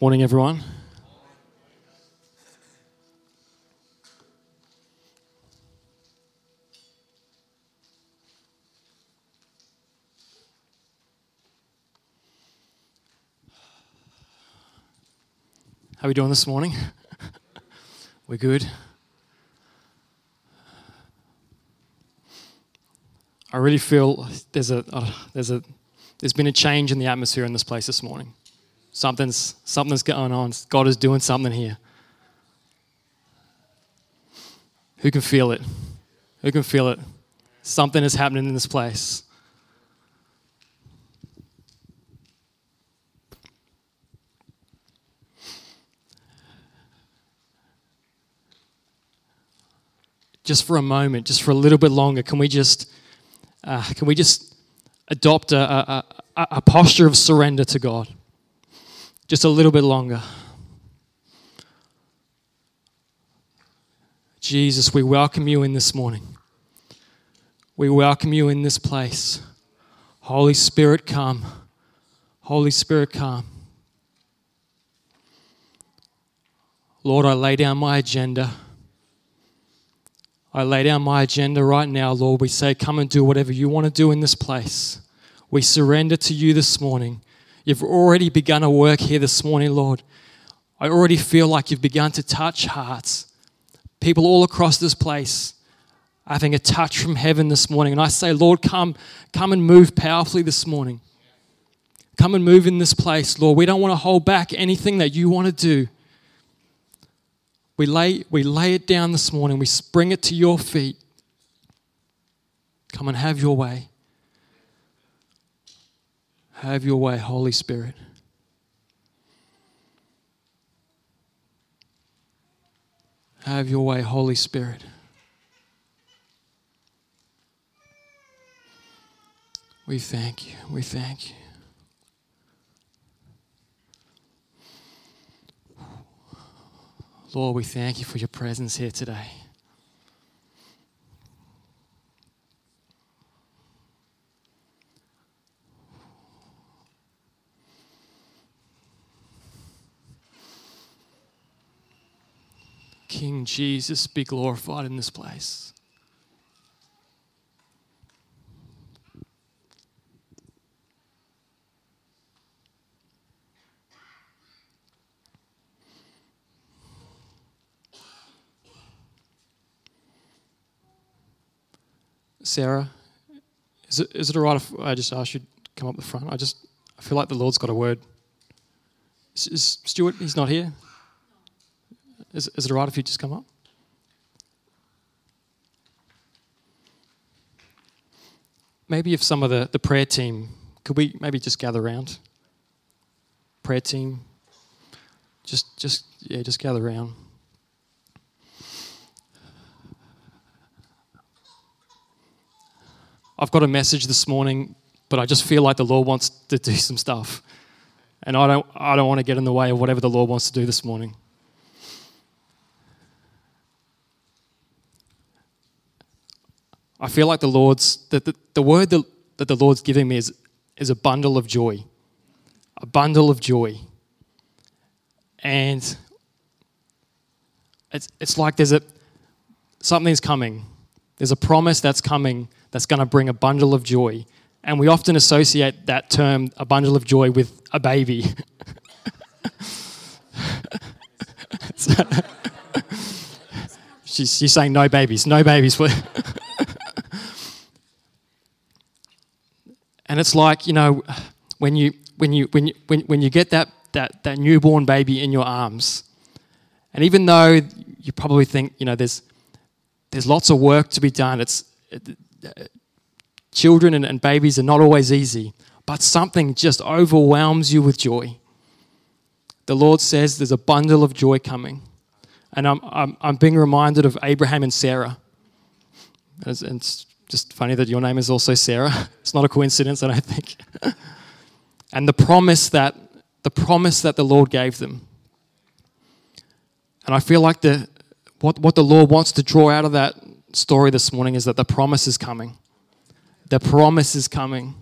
Morning, everyone. How are we doing this morning? We're good. I really feel there's been a change in the atmosphere in this place this morning. Something's going on. God is doing something here. Who can feel it? Who can feel it? Something is happening in this place. Just for a moment, just for a little bit longer, can we just adopt a posture of surrender to God? Just a little bit longer. Jesus, we welcome you in this morning. We welcome you in this place. Holy Spirit, come. Holy Spirit, come. Lord, I lay down my agenda. I lay down my agenda right now, Lord. We say, come and do whatever you want to do in this place. We surrender to you this morning. You've already begun a work here this morning, Lord. I already feel like you've begun to touch hearts. People all across this place having a touch from heaven this morning. And I say, Lord, come and move powerfully this morning. Come and move in this place, Lord. We don't want to hold back anything that you want to do. We lay it down this morning. We bring it to your feet. Come and have your way. Have your way, Holy Spirit. Have your way, Holy Spirit. We thank you. We thank you. Lord, we thank you for your presence here today. King Jesus, be glorified in this place. Sarah, is it all right if I just ask you to come up the front? I feel like the Lord's got a word. Is Stuart, he's not here? Is it all right if you just come up? Maybe if some of the prayer team, could we maybe just gather around? Prayer team, just gather around. I've got a message this morning, but I just feel like the Lord wants to do some stuff, and I don't want to get in the way of whatever the Lord wants to do this morning. I feel like the word that the Lord's giving me is a bundle of joy. A bundle of joy. And it's like something's coming. There's a promise that's coming that's going to bring a bundle of joy. And we often associate that term, a bundle of joy, with a baby. She's saying no babies, no babies. And it's like, you know, when you get that newborn baby in your arms, and even though you probably think, you know, there's lots of work to be done. Children and babies are not always easy, but something just overwhelms you with joy. The Lord says there's a bundle of joy coming, and I'm being reminded of Abraham and Sarah. And just funny that your name is also Sarah. It's not a coincidence, I don't think. And the promise that the Lord gave them. And I feel like what the Lord wants to draw out of that story this morning is that the promise is coming. The promise is coming.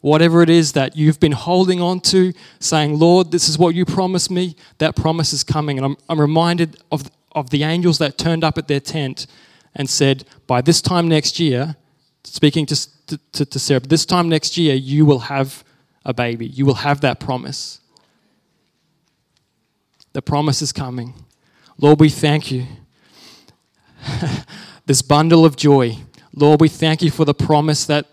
whatever it is that you've been holding on to, saying, Lord, this is what you promised me, that promise is coming. And I'm reminded of the angels that turned up at their tent and said, by this time next year, speaking to Sarah, this time next year, you will have a baby. You will have that promise. The promise is coming. Lord, we thank you. This bundle of joy. Lord, we thank you for the promise that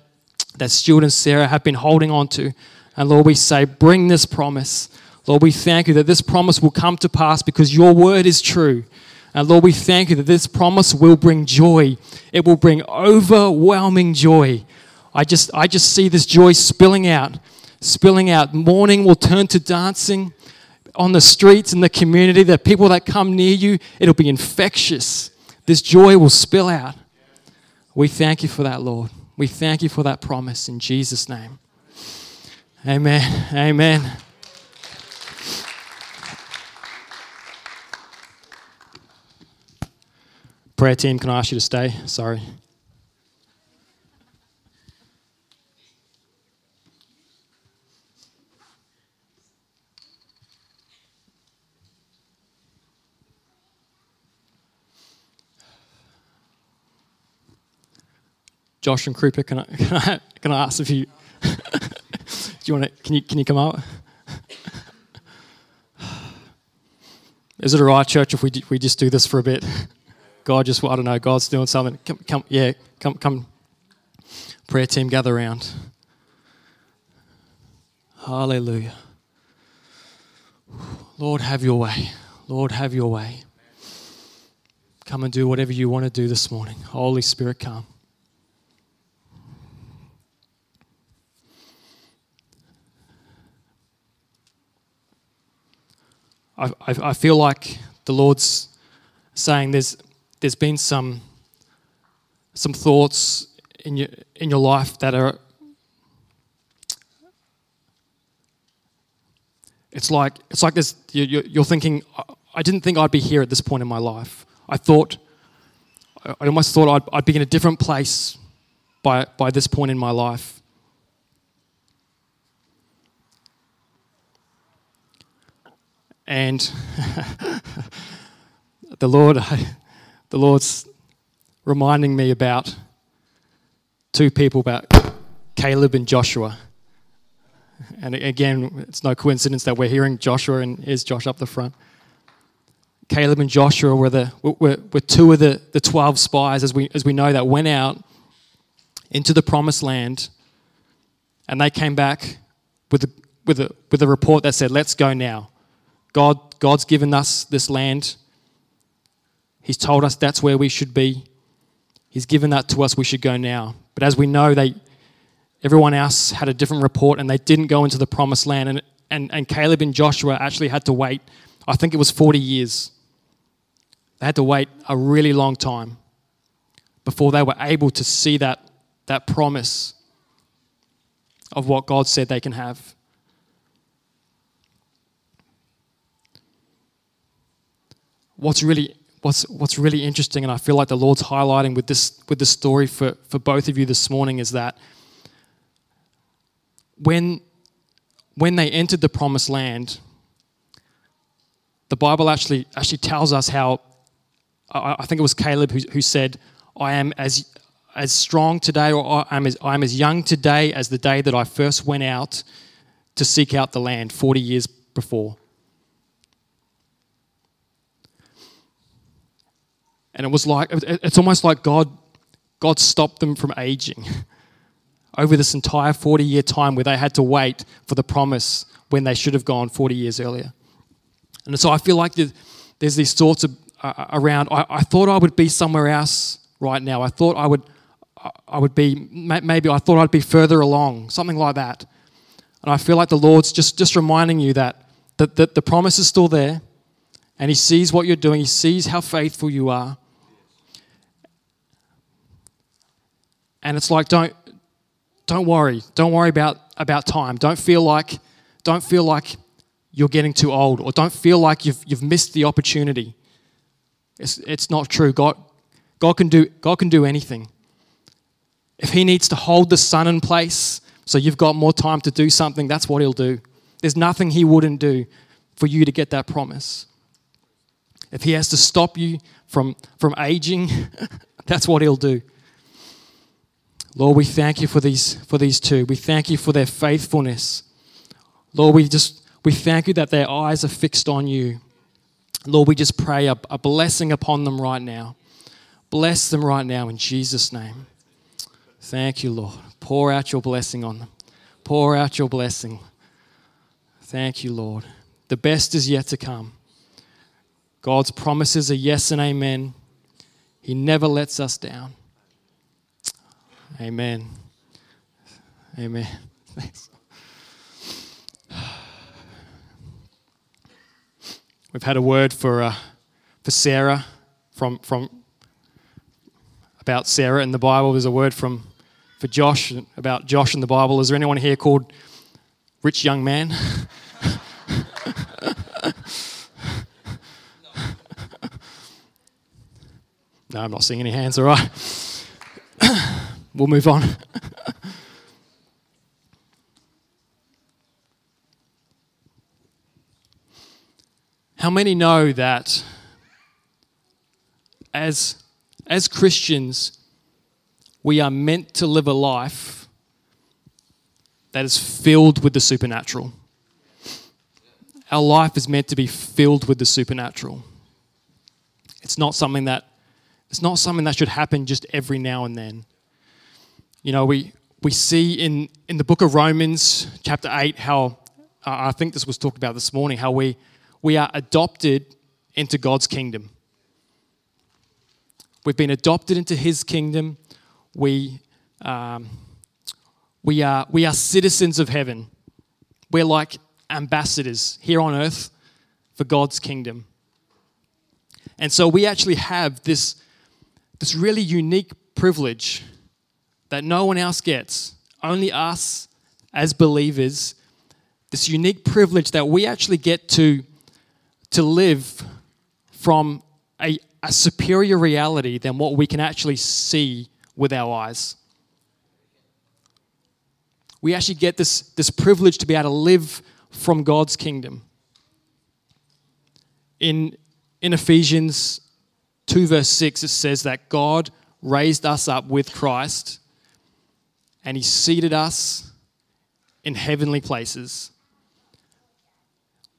Stuart and Sarah have been holding on to. And Lord, we say, bring this promise. Lord, we thank you that this promise will come to pass because your word is true. And Lord, we thank you that this promise will bring joy. It will bring overwhelming joy. I just see this joy spilling out. Mourning will turn to dancing on the streets, in the community, the people that come near you. It'll be infectious. This joy will spill out. We thank you for that, Lord. We thank you for that promise in Jesus' name. Amen. Amen. Prayer team, can I ask you to stay? Sorry. Josh and Krupa, can I ask if you can you come out? Is it alright, church, if we just do this for a bit? God just, I don't know, God's doing something. Come. Prayer team, gather around. Hallelujah. Lord, have your way. Lord, have your way. Come and do whatever you want to do this morning. Holy Spirit, come. I feel like the Lord's saying there's been some thoughts in your life that are, it's like this, you're thinking, I didn't think I'd be here at this point in my life. I almost thought I'd be in a different place by this point in my life. And the Lord's reminding me about two people, about Caleb and Joshua. And again, it's no coincidence that we're hearing Joshua, and here's Josh up the front. Caleb and Joshua were two of the 12 spies, as we know, that went out into the promised land, and they came back with a report that said, "Let's go now. God's given us this land. He's told us that's where we should be. He's given that to us. We should go now." But as we know, everyone else had a different report, and they didn't go into the promised land. And Caleb and Joshua actually had to wait. I think it was 40 years. They had to wait a really long time before they were able to see that promise of what God said they can have. What's really interesting, and I feel like the Lord's highlighting with this story for both of you this morning, is that when they entered the promised land, the Bible actually tells us how, I think it was Caleb who said, "I am as strong today, or I am as young today as the day that I first went out to seek out the land 40 years before." And it was like, it's almost like God stopped them from aging over this entire 40-year time where they had to wait for the promise when they should have gone 40 years earlier. And so I feel like there's these thoughts around, I thought I would be somewhere else right now. I thought I'd be further along, something like that. And I feel like the Lord's just reminding you that the promise is still there, and he sees what you're doing. He sees how faithful you are. And it's like, don't worry. Don't worry about time. Don't feel like you're getting too old, or don't feel like you've missed the opportunity. It's not true. God can do anything. If he needs to hold the sun in place, So you've got more time to do something, that's what he'll do. There's nothing he wouldn't do for you to get that promise. If he has to stop you from aging, that's what he'll do. Lord, we thank you for these two. We thank you for their faithfulness. Lord, we thank you that their eyes are fixed on you. Lord, we just pray a blessing upon them right now. Bless them right now in Jesus' name. Thank you, Lord. Pour out your blessing on them. Pour out your blessing. Thank you, Lord. The best is yet to come. God's promises are yes and amen. He never lets us down. Amen. Amen. Thanks. We've had a word for Sarah from about Sarah in the Bible. There's a word for Josh about Josh in the Bible. Is there anyone here called Rich Young Man? No, I'm not seeing any hands. All right. We'll move on. How many know that as Christians, we are meant to live a life that is filled with the supernatural? Our life is meant to be filled with the supernatural. It's not something that should happen just every now and then. You know, we see in the book of Romans chapter 8 how, I think this was talked about this morning, how we are adopted into God's kingdom. We've been adopted into His kingdom. We are citizens of heaven. We're like ambassadors here on earth for God's kingdom. And so we actually have this really unique privilege that no one else gets, only us as believers, this unique privilege that we actually get to live from a superior reality than what we can actually see with our eyes. We actually get this privilege to be able to live from God's kingdom. In Ephesians 2 verse 6, it says that God raised us up with Christ, and He seated us in heavenly places.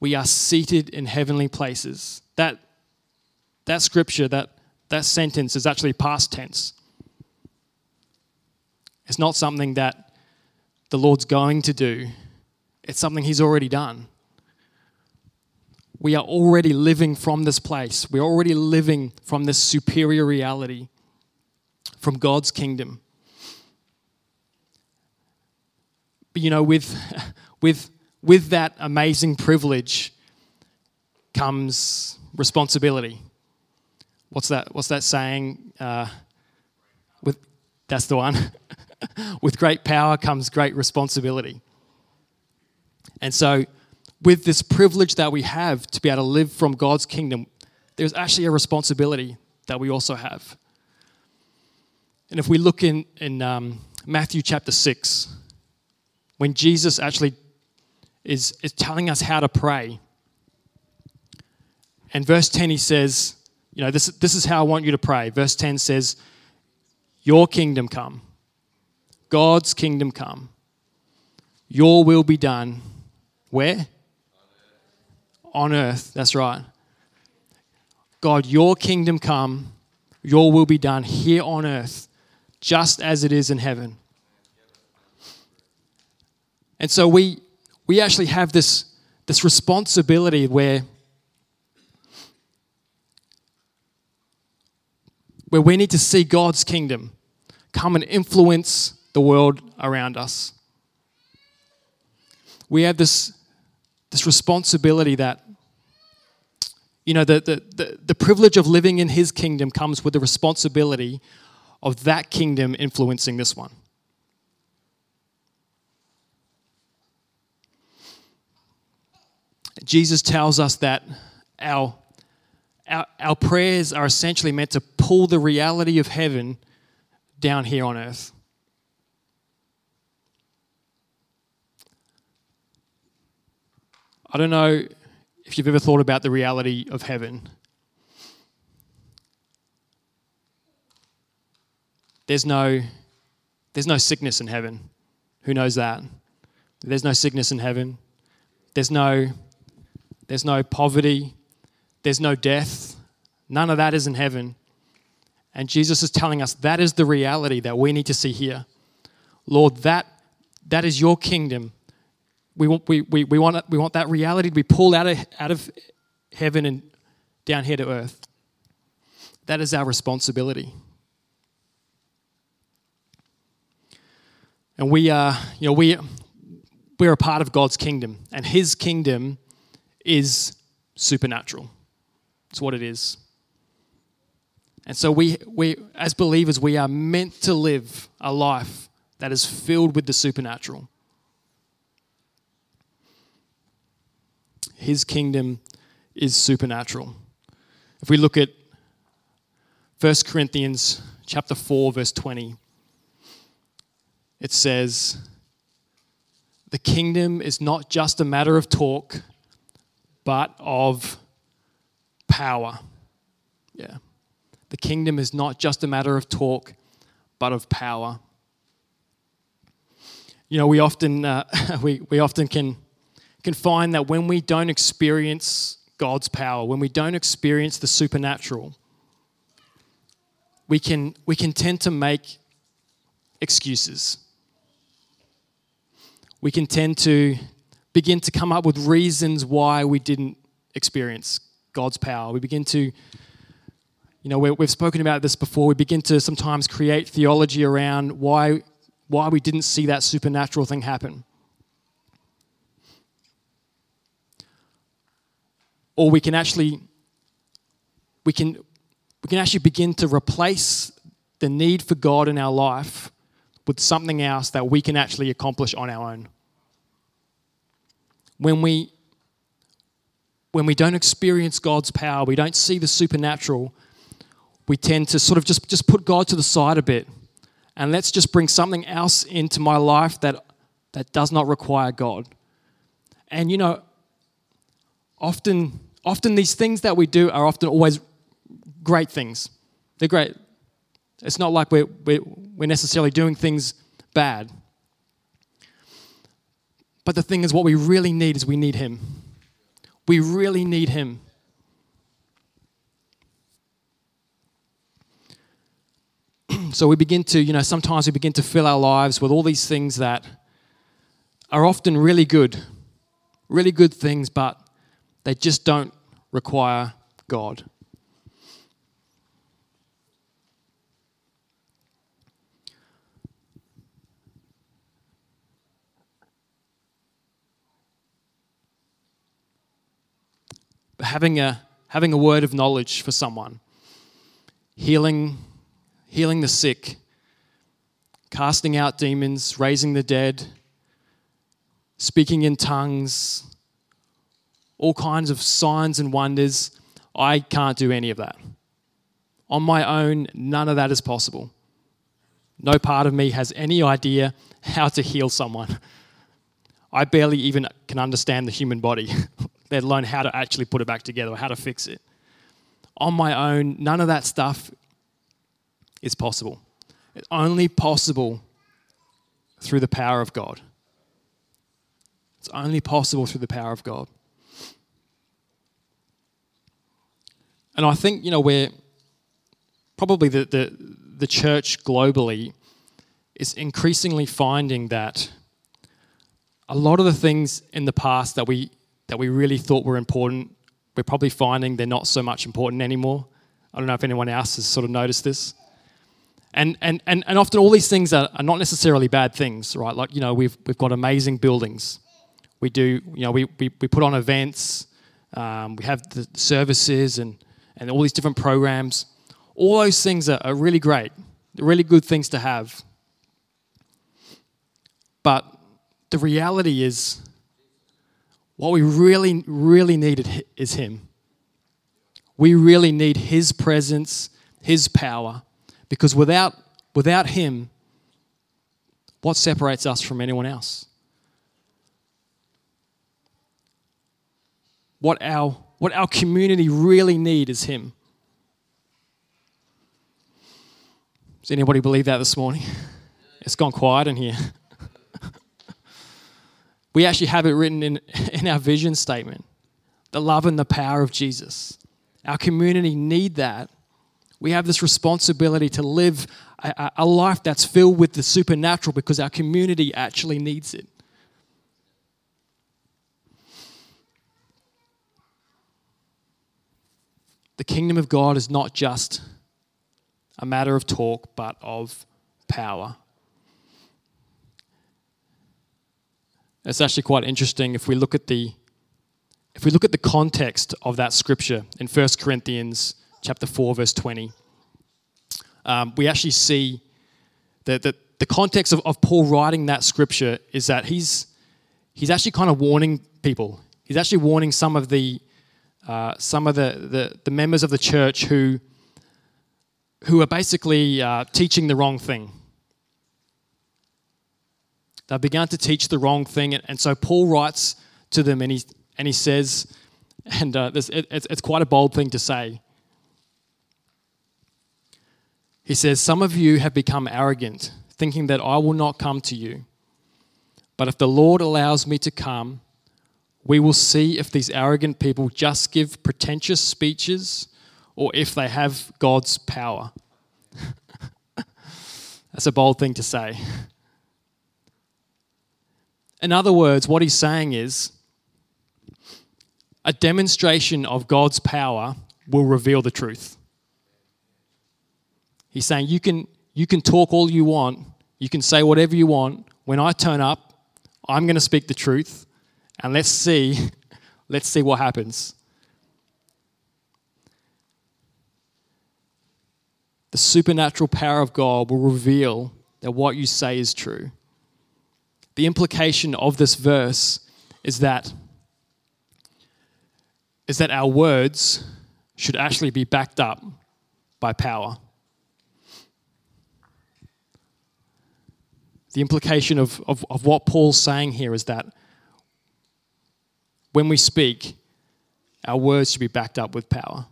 We are seated in heavenly places. That scripture, that sentence is actually past tense. It's not something that the Lord's going to do. It's something He's already done. We are already living from this place. We're already living from this superior reality, from God's kingdom. You know, with that amazing privilege comes responsibility. What's that saying? That's the one. With great power comes great responsibility. And so, with this privilege that we have to be able to live from God's kingdom, there's actually a responsibility that we also have. And if we look in Matthew chapter 6, when Jesus actually is telling us how to pray. And verse 10, He says, you know, this is how I want you to pray. Verse 10 says, your kingdom come, God's kingdom come, your will be done. Where? On earth, that's right. God, your kingdom come, your will be done here on earth, just as it is in heaven. And so we actually have this responsibility where we need to see God's kingdom come and influence the world around us. We have this responsibility that, you know, the privilege of living in His kingdom comes with the responsibility of that kingdom influencing this one. Jesus tells us that our prayers are essentially meant to pull the reality of heaven down here on earth. I don't know if you've ever thought about the reality of heaven. There's no sickness in heaven. Who knows that? There's no sickness in heaven. There's no poverty. There's no death. None of that is in heaven. And Jesus is telling us that is the reality that we need to see here. Lord, that is your kingdom. We want that reality to be pulled out of heaven and down here to earth. That is our responsibility. And we're a part of God's kingdom, and His kingdom is supernatural. It's what it is. And so we as believers, we are meant to live a life that is filled with the supernatural. His kingdom is supernatural. If we look at 1 Corinthians chapter 4, verse 20, it says, "The kingdom is not just a matter of talk, but of power." Yeah. The kingdom is not just a matter of talk, but of power. You know, we often can find that when we don't experience God's power, when we don't experience the supernatural, we can tend to make excuses. We can tend to begin to come up with reasons why we didn't experience God's power. We begin to, we've spoken about this before, we begin to sometimes create theology around why we didn't see that supernatural thing happen. Or we can actually begin to replace the need for God in our life with something else that we can actually accomplish on our own. When we don't experience God's power, we don't see the supernatural, we tend to sort of just put God to the side a bit, and let's just bring something else into my life that does not require God. And often these things that we do are often always great things. They're great. It's not like we're necessarily doing things bad. But the thing is, what we really need is we need Him. We really need Him. So we begin to, sometimes we begin to fill our lives with all these things that are often really good things, but they just don't require God. But having a word of knowledge for someone, healing the sick, casting out demons, raising the dead, speaking in tongues, all kinds of signs and wonders. I can't do any of that. On my own, none of that is possible. No part of me has any idea how to heal someone. I barely even can understand the human body, let alone how to actually put it back together or how to fix it. On my own, none of that stuff is possible. It's only possible through the power of God. It's only possible through the power of God. And I think, we're probably the church globally is increasingly finding that a lot of the things in the past that we really thought were important, we're probably finding they're not so much important anymore. I don't know if anyone else has sort of noticed this. And often all these things are not necessarily bad things, right? Like, we've got amazing buildings. We do, we put on events, we have the services and all these different programs. All those things are really great. They're really good things to have. But the reality is, what we really, really need is Him. We really need His presence, His power, because without Him, what separates us from anyone else? what our community really need is him. Does anybody believe that this morning? It's gone quiet in here. We actually have it written in our vision statement, the love and the power of Jesus. Our community need that. We have this responsibility to live a life that's filled with the supernatural because our community actually needs it. The kingdom of God is not just a matter of talk, but of power. It's actually quite interesting if we look at the context of that scripture in 1 Corinthians chapter 4, verse 20. We actually see that the context of Paul writing that scripture is that he's actually kind of warning people. He's actually warning some of the members of the church who are basically teaching the wrong thing. They've begun to teach the wrong thing, and so Paul writes to them, and he says, it's quite a bold thing to say. He says, "Some of you have become arrogant, thinking that I will not come to you. But if the Lord allows me to come, we will see if these arrogant people just give pretentious speeches or if they have God's power." That's a bold thing to say. In other words, what he's saying is a demonstration of God's power will reveal the truth. He's saying you can talk all you want, you can say whatever you want. When I turn up, I'm going to speak the truth, and let's see what happens. The supernatural power of God will reveal that what you say is true. The implication of this verse is that our words should actually be backed up by power. The implication of what Paul's saying here is that when we speak, our words should be backed up with power.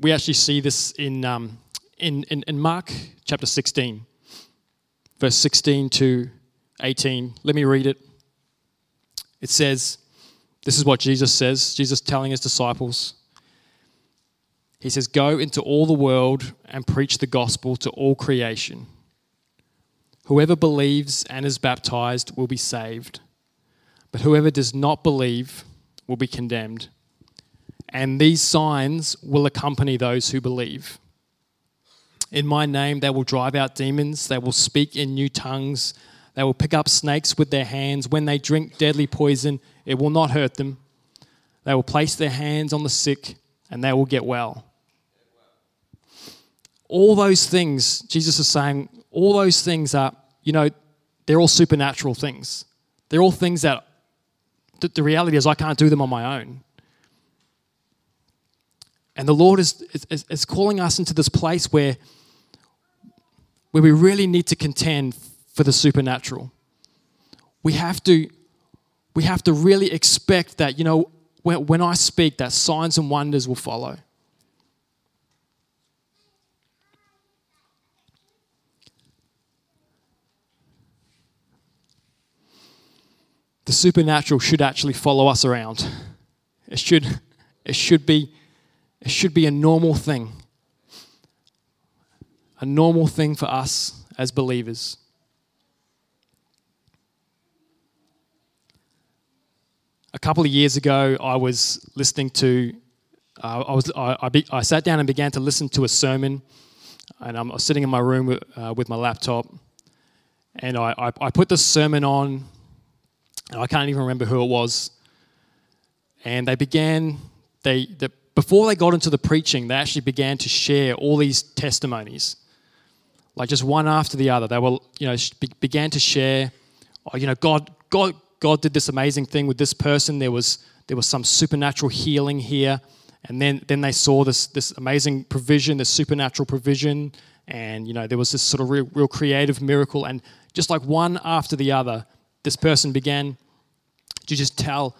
We actually see this in Mark chapter 16, verse 16 to 18. Let me read it. It says, this is what Jesus says, Jesus telling his disciples. He says, "Go into all the world and preach the gospel to all creation. Whoever believes and is baptized will be saved, but whoever does not believe will be condemned. And these signs will accompany those who believe. In my name, they will drive out demons. They will speak in new tongues. They will pick up snakes with their hands. When they drink deadly poison, it will not hurt them. They will place their hands on the sick and they will get well." All those things, Jesus is saying, all those things are, they're all supernatural things. They're all things that the reality is I can't do them on my own. And the Lord is calling us into this place where we really need to contend for the supernatural. We have to really expect that, when I speak, that signs and wonders will follow. The supernatural should actually follow us around. It should be a normal thing for us as believers. A couple of years ago, I sat down and began to listen to a sermon, and I was sitting in my room with my laptop, and I put this sermon on, and I can't even remember who it was, and before they got into the preaching, they actually began to share all these testimonies, like just one after the other. They were, began to share, God did this amazing thing with this person. There was some supernatural healing here, and then they saw this amazing provision, this supernatural provision, And, you know, there was this sort of real creative miracle. And just like one after the other, this person began to just tell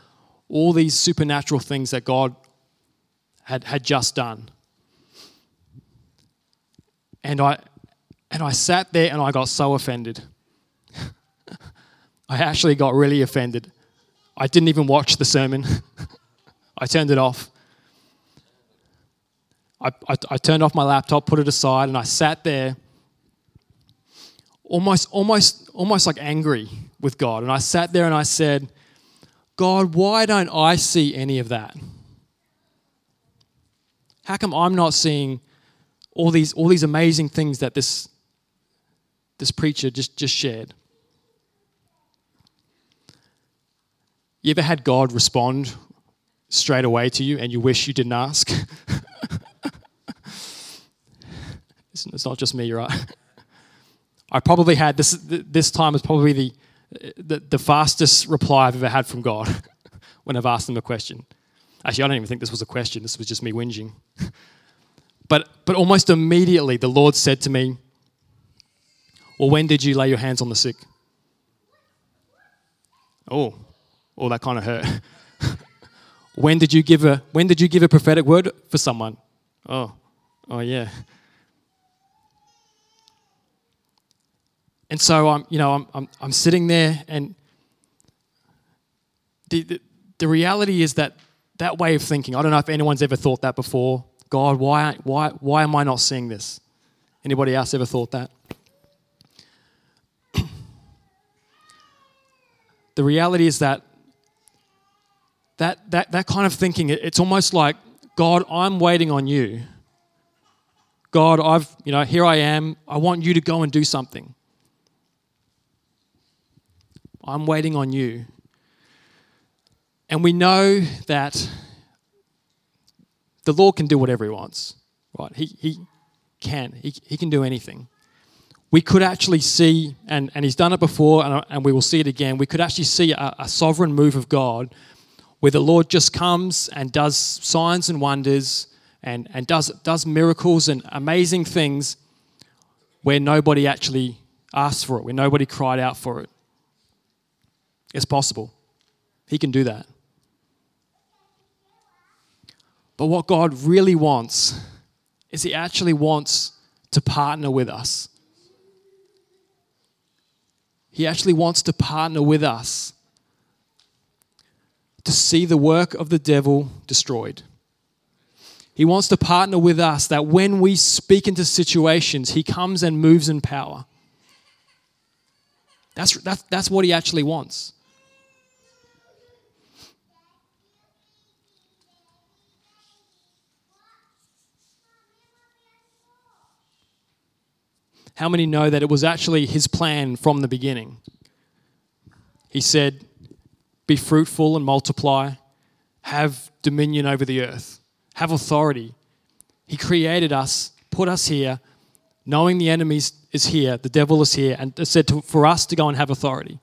all these supernatural things that God had just done. And I sat there and I got so offended. I actually got really offended. I didn't even watch the sermon. I turned it off. I turned off my laptop, put it aside, and I sat there almost like angry with God. And I sat there and I said, God, why don't I see any of that? How come I'm not seeing all these amazing things that this preacher just shared? You ever had God respond straight away to you and you wish you didn't ask? It's not just me, you're right. I probably had this time is probably the fastest reply I've ever had from God when I've asked him a question. Actually, I don't even think this was a question. This was just me whinging. But almost immediately the Lord said to me, well, when did you lay your hands on the sick? Oh, that kind of hurt. When did you give a prophetic word for someone? Oh yeah. And so I'm sitting there, and the reality is that way of thinking. I don't know if anyone's ever thought that before. God, why am I not seeing this? Anybody else ever thought that? The reality is that kind of thinking, it's almost like, God, I'm waiting on you. God, here I am. I want you to go and do something. I'm waiting on you. And we know that the Lord can do whatever he wants, right? He can do anything. We could actually see, and he's done it before, and we will see it again, we could actually see a sovereign move of God where the Lord just comes and does signs and wonders and does miracles and amazing things where nobody actually asked for it, where nobody cried out for it. It's possible. He can do that. But what God really wants is he actually wants to partner with us. He actually wants to partner with us to see the work of the devil destroyed. He wants to partner with us that when we speak into situations, he comes and moves in power. That's what he actually wants. How many know that it was actually his plan from the beginning? He said, be fruitful and multiply, have dominion over the earth, have authority. He created us, put us here, knowing the enemy is here, the devil is here, and said for us to go and have authority.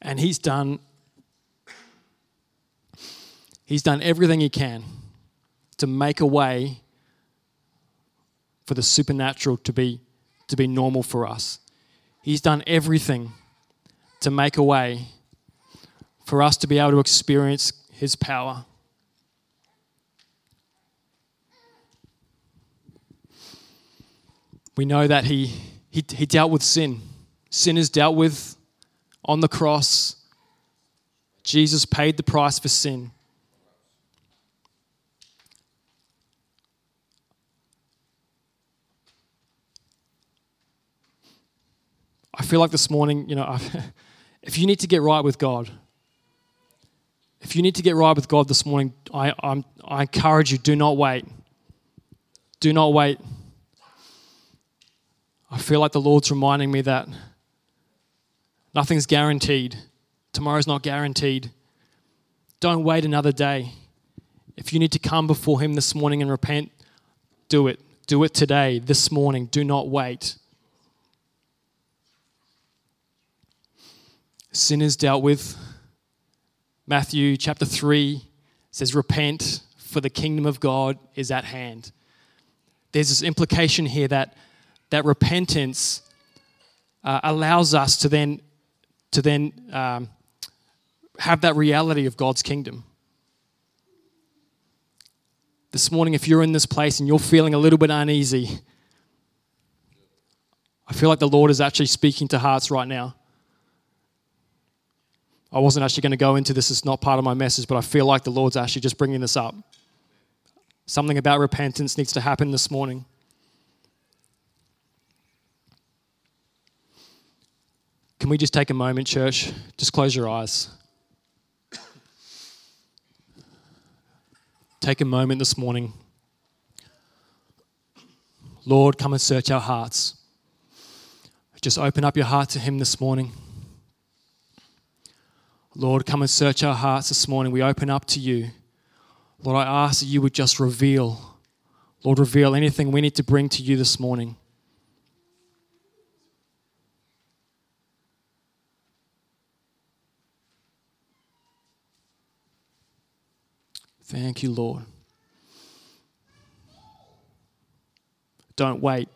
And He's done everything he can to make a way for the supernatural to be normal for us. He's done everything to make a way for us to be able to experience his power. We know that he dealt with sin. Sin is dealt with on the cross. Jesus paid the price for sin. I feel like this morning, if you need to get right with God, this morning, I encourage you, do not wait. Do not wait. I feel like the Lord's reminding me that nothing's guaranteed. Tomorrow's not guaranteed. Don't wait another day. If you need to come before him this morning and repent, do it. Do it today, this morning. Do not wait. Sin is dealt with. Matthew chapter 3 says, repent, for the kingdom of God is at hand. There's this implication here that repentance allows us to then have that reality of God's kingdom. This morning, if you're in this place and you're feeling a little bit uneasy, I feel like the Lord is actually speaking to hearts right now. I wasn't actually going to go into this. It's not part of my message, but I feel like the Lord's actually just bringing this up. Something about repentance needs to happen this morning. Can we just take a moment, church? Just close your eyes. Take a moment this morning. Lord, come and search our hearts. Just open up your heart to Him this morning. Lord, come and search our hearts this morning. We open up to You. Lord, I ask that You would just reveal. Lord, reveal anything we need to bring to You this morning. Thank You, Lord. Don't wait.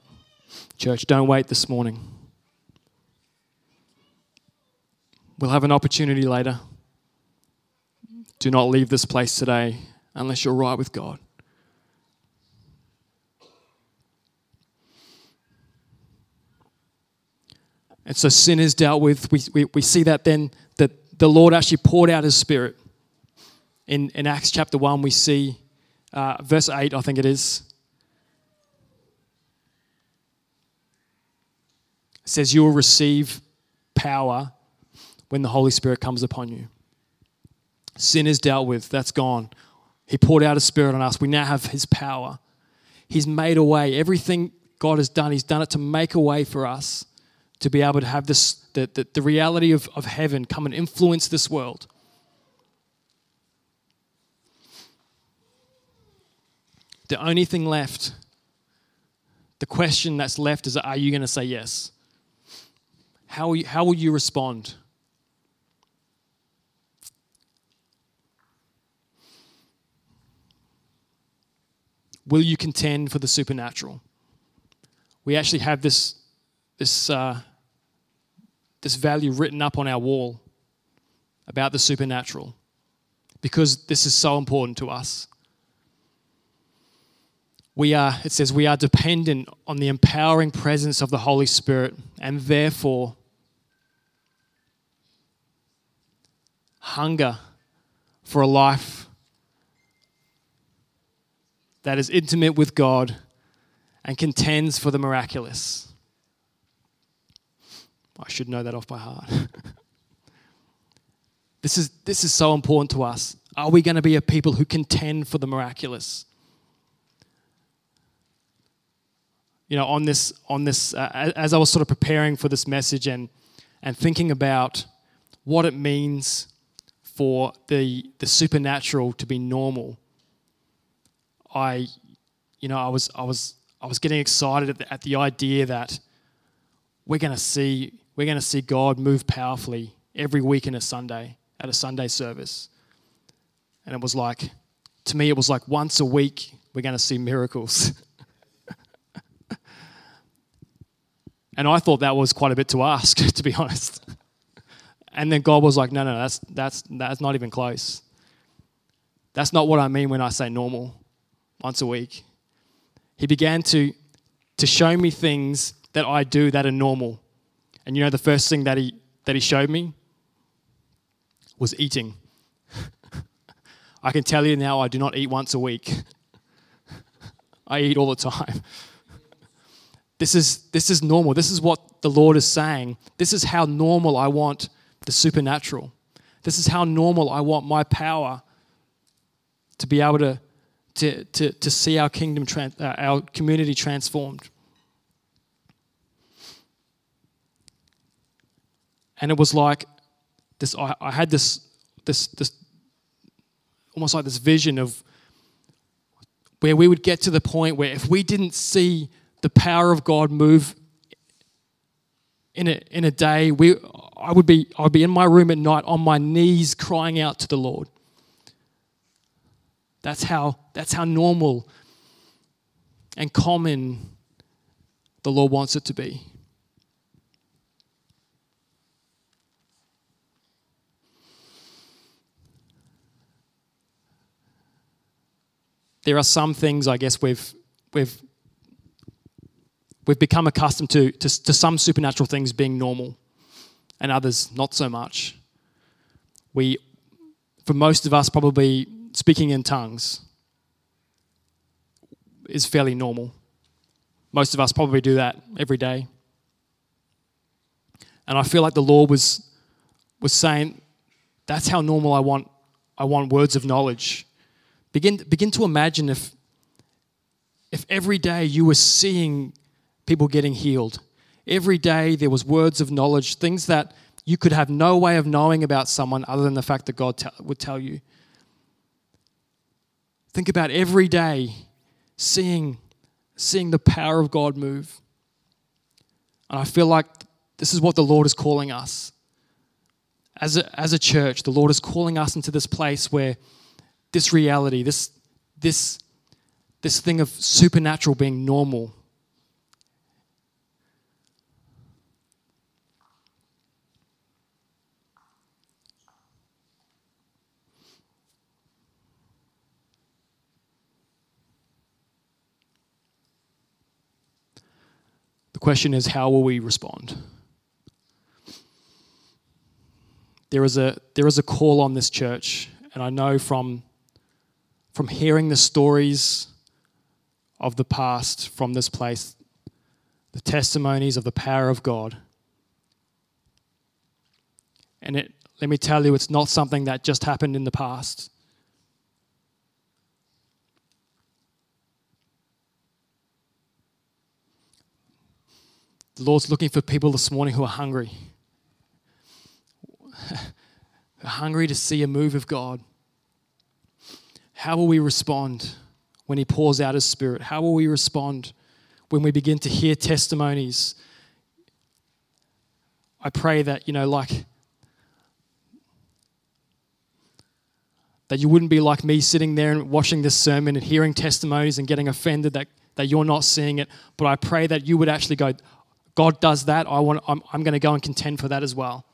Church, don't wait this morning. We'll have an opportunity later. Do not leave this place today unless you're right with God. And so sin is dealt with. We see that then that the Lord actually poured out His Spirit. In Acts chapter 1, we see verse 8, I think it is. It says, you will receive power when the Holy Spirit comes upon you. Sin is dealt with. That's gone. He poured out His Spirit on us. We now have His power. He's made a way. Everything God has done, He's done it to make a way for us to be able to have this, the reality of heaven come and influence this world. The only thing left, the question that's left is, are you going to say yes? How will you respond? Will you contend for the supernatural? We actually have this value written up on our wall about the supernatural because this is so important to us. It says we are dependent on the empowering presence of the Holy Spirit and therefore hunger for a life that is intimate with God and contends for the miraculous. I should know that off by heart. This is so important to us. Are we going to be a people who contend for the miraculous? You know, on this, as I was sort of preparing for this message and thinking about what it means for the supernatural to be normal, I was getting excited at the idea that we're going to see God move powerfully every week at a Sunday service, and it was like, to me, it was like once a week we're going to see miracles. And I thought that was quite a bit to ask, to be honest. And then God was like, no, that's not even close. That's not what I mean when I say normal, once a week. He began to show me things that I do that are normal. And you know the first thing that he showed me was eating. I can tell you now I do not eat once a week. I eat all the time. This is normal. This is what the Lord is saying. This is how normal I want the supernatural. This is how normal I want my power to be able to see our kingdom, our community transformed. And it was like this. I had this almost like this vision of where we would get to the point where if we didn't see the power of God move in a day, I would be in my room at night on my knees crying out to the Lord. That's how normal and common the Lord wants it to be. There are some things, I guess, we've become accustomed to some supernatural things being normal, and others not so much. For most of us, probably speaking in tongues is fairly normal. Most of us probably do that every day. And I feel like the Lord was saying, that's how normal I want words of knowledge. Begin to imagine if every day you were seeing people getting healed. Every day there was words of knowledge, things that you could have no way of knowing about someone other than the fact that God would tell you. Think about every day seeing the power of God move. And I feel like this is what the Lord is calling us. As a church, the Lord is calling us into this place where this reality, this thing of supernatural being normal. The question is, how will we respond? There is a call on this church, and I know from hearing the stories of the past from this place, the testimonies of the power of God. And let me tell you, it's not something that just happened in the past. The Lord's looking for people this morning who are hungry. Hungry to see a move of God. How will we respond when He pours out His Spirit? How will we respond when we begin to hear testimonies? I pray that, that you wouldn't be like me sitting there and watching this sermon and hearing testimonies and getting offended that you're not seeing it. But I pray that you would actually go, God does that. I'm going to go and contend for that as well.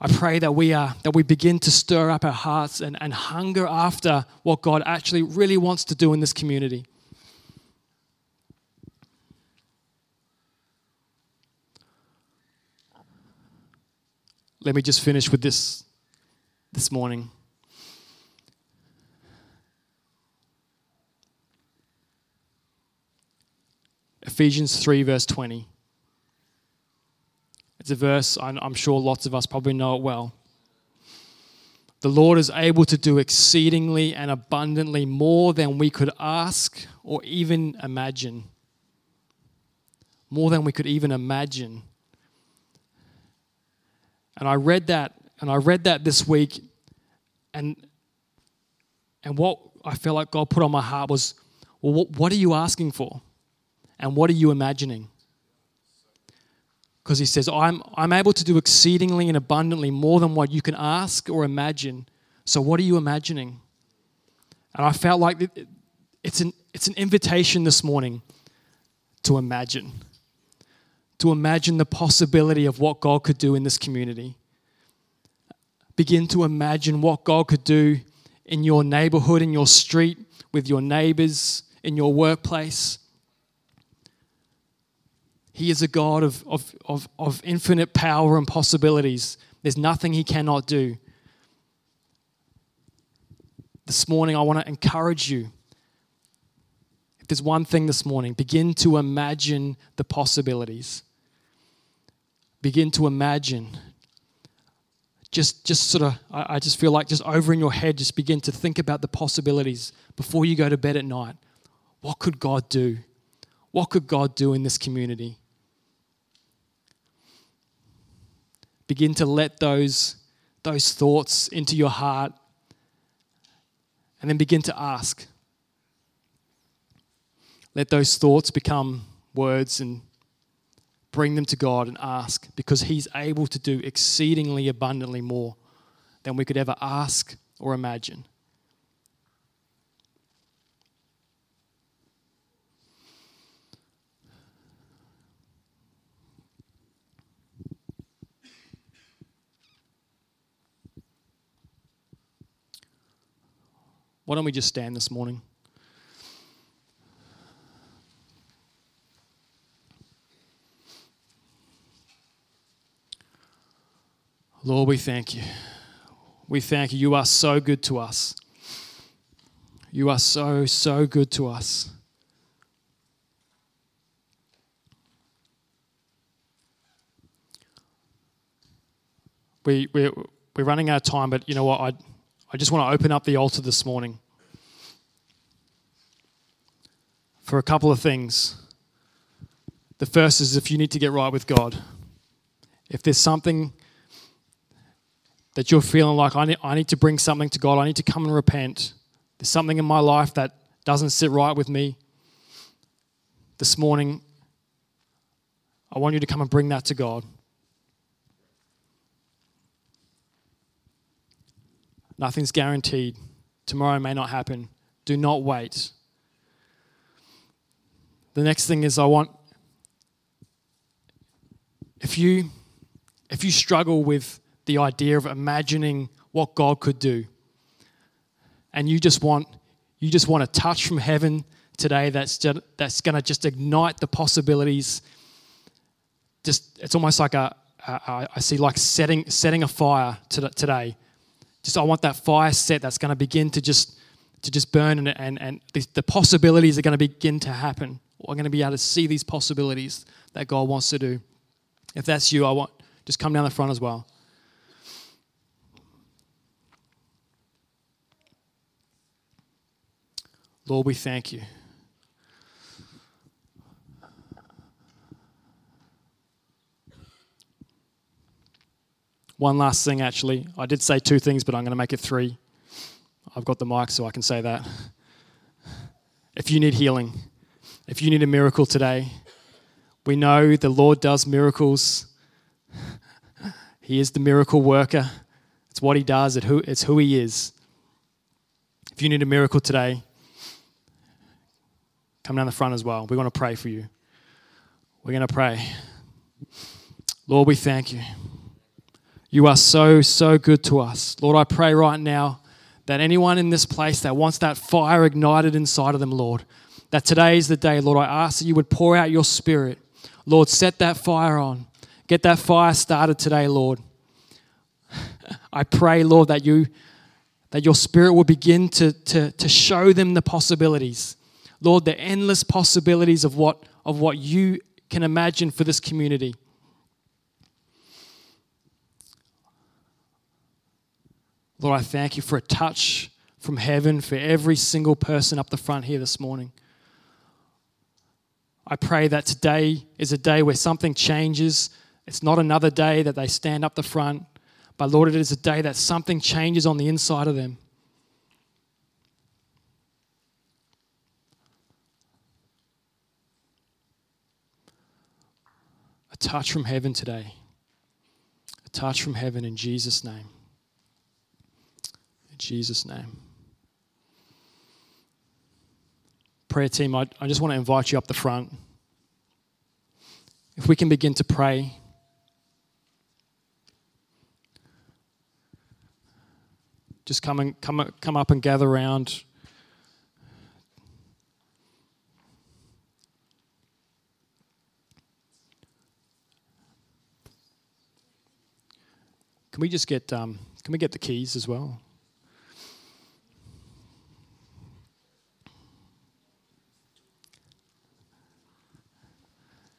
I pray that we begin to stir up our hearts and hunger after what God actually really wants to do in this community. Let me just finish with this morning. Ephesians 3 verse 20. It's a verse, I'm sure lots of us probably know it well. The Lord is able to do exceedingly and abundantly more than we could ask or even imagine. More than we could even imagine. And I read that this week, and what I felt like God put on my heart was, well, what are you asking for? And what are you imagining? Because He says, I'm able to do exceedingly and abundantly more than what you can ask or imagine. So what are you imagining? And I felt like it's an invitation this morning to imagine. To imagine the possibility of what God could do in this community. Begin to imagine what God could do in your neighborhood, in your street, with your neighbors, in your workplace. He is a God of infinite power and possibilities. There's nothing He cannot do. This morning, I want to encourage you. If there's one thing this morning, begin to imagine the possibilities. Begin to imagine. Just sort of, I just feel like just over in your head, just begin to think about the possibilities before you go to bed at night. What could God do? What could God do in this community? Begin to let those thoughts into your heart, and then begin to ask. Let those thoughts become words and bring them to God and ask, because he's able to do exceedingly abundantly more than we could ever ask or imagine. Why don't we just stand this morning? Lord, we thank you. We thank you. You are so good to us. You are so, so good to us. We're running out of time, but you know what? I just want to open up the altar this morning for a couple of things. The first is if you need to get right with God. If there's something that you're feeling like, I need to bring something to God, I need to come and repent. There's something in my life that doesn't sit right with me. This morning, I want you to come and bring that to God. Nothing's guaranteed. Tomorrow may not happen. Do not wait. The next thing is if you struggle with the idea of imagining what God could do, and you just want a touch from heaven today that's going to just ignite the possibilities. Just, it's almost like I see like setting a fire today. Just I want that fire set that's going to begin to just burn, and the possibilities are going to begin to happen. I'm going to be able to see these possibilities that God wants to do. If that's you, just come down the front as well. Lord, we thank you. One last thing, actually. I did say two things, but I'm going to make it three. I've got the mic, so I can say that. If you need healing, if you need a miracle today, we know the Lord does miracles. He is the miracle worker. It's what he does. It's who he is. If you need a miracle today, come down the front as well. We want to pray for you. We're going to pray. Lord, we thank you. You are so, so good to us. Lord, I pray right now that anyone in this place that wants that fire ignited inside of them, Lord, that today is the day, Lord, I ask that you would pour out your spirit. Lord, set that fire on. Get that fire started today, Lord. I pray, Lord, that your spirit will begin to show them the possibilities. Lord, the endless possibilities of what you can imagine for this community. Lord, I thank you for a touch from heaven for every single person up the front here this morning. I pray that today is a day where something changes. It's not another day that they stand up the front, but Lord, it is a day that something changes on the inside of them. A touch from heaven today. A touch from heaven in Jesus' name. In Jesus' name. Prayer team, I just want to invite you up the front. If we can begin to pray. Just come up and gather around. Can we get the keys as well?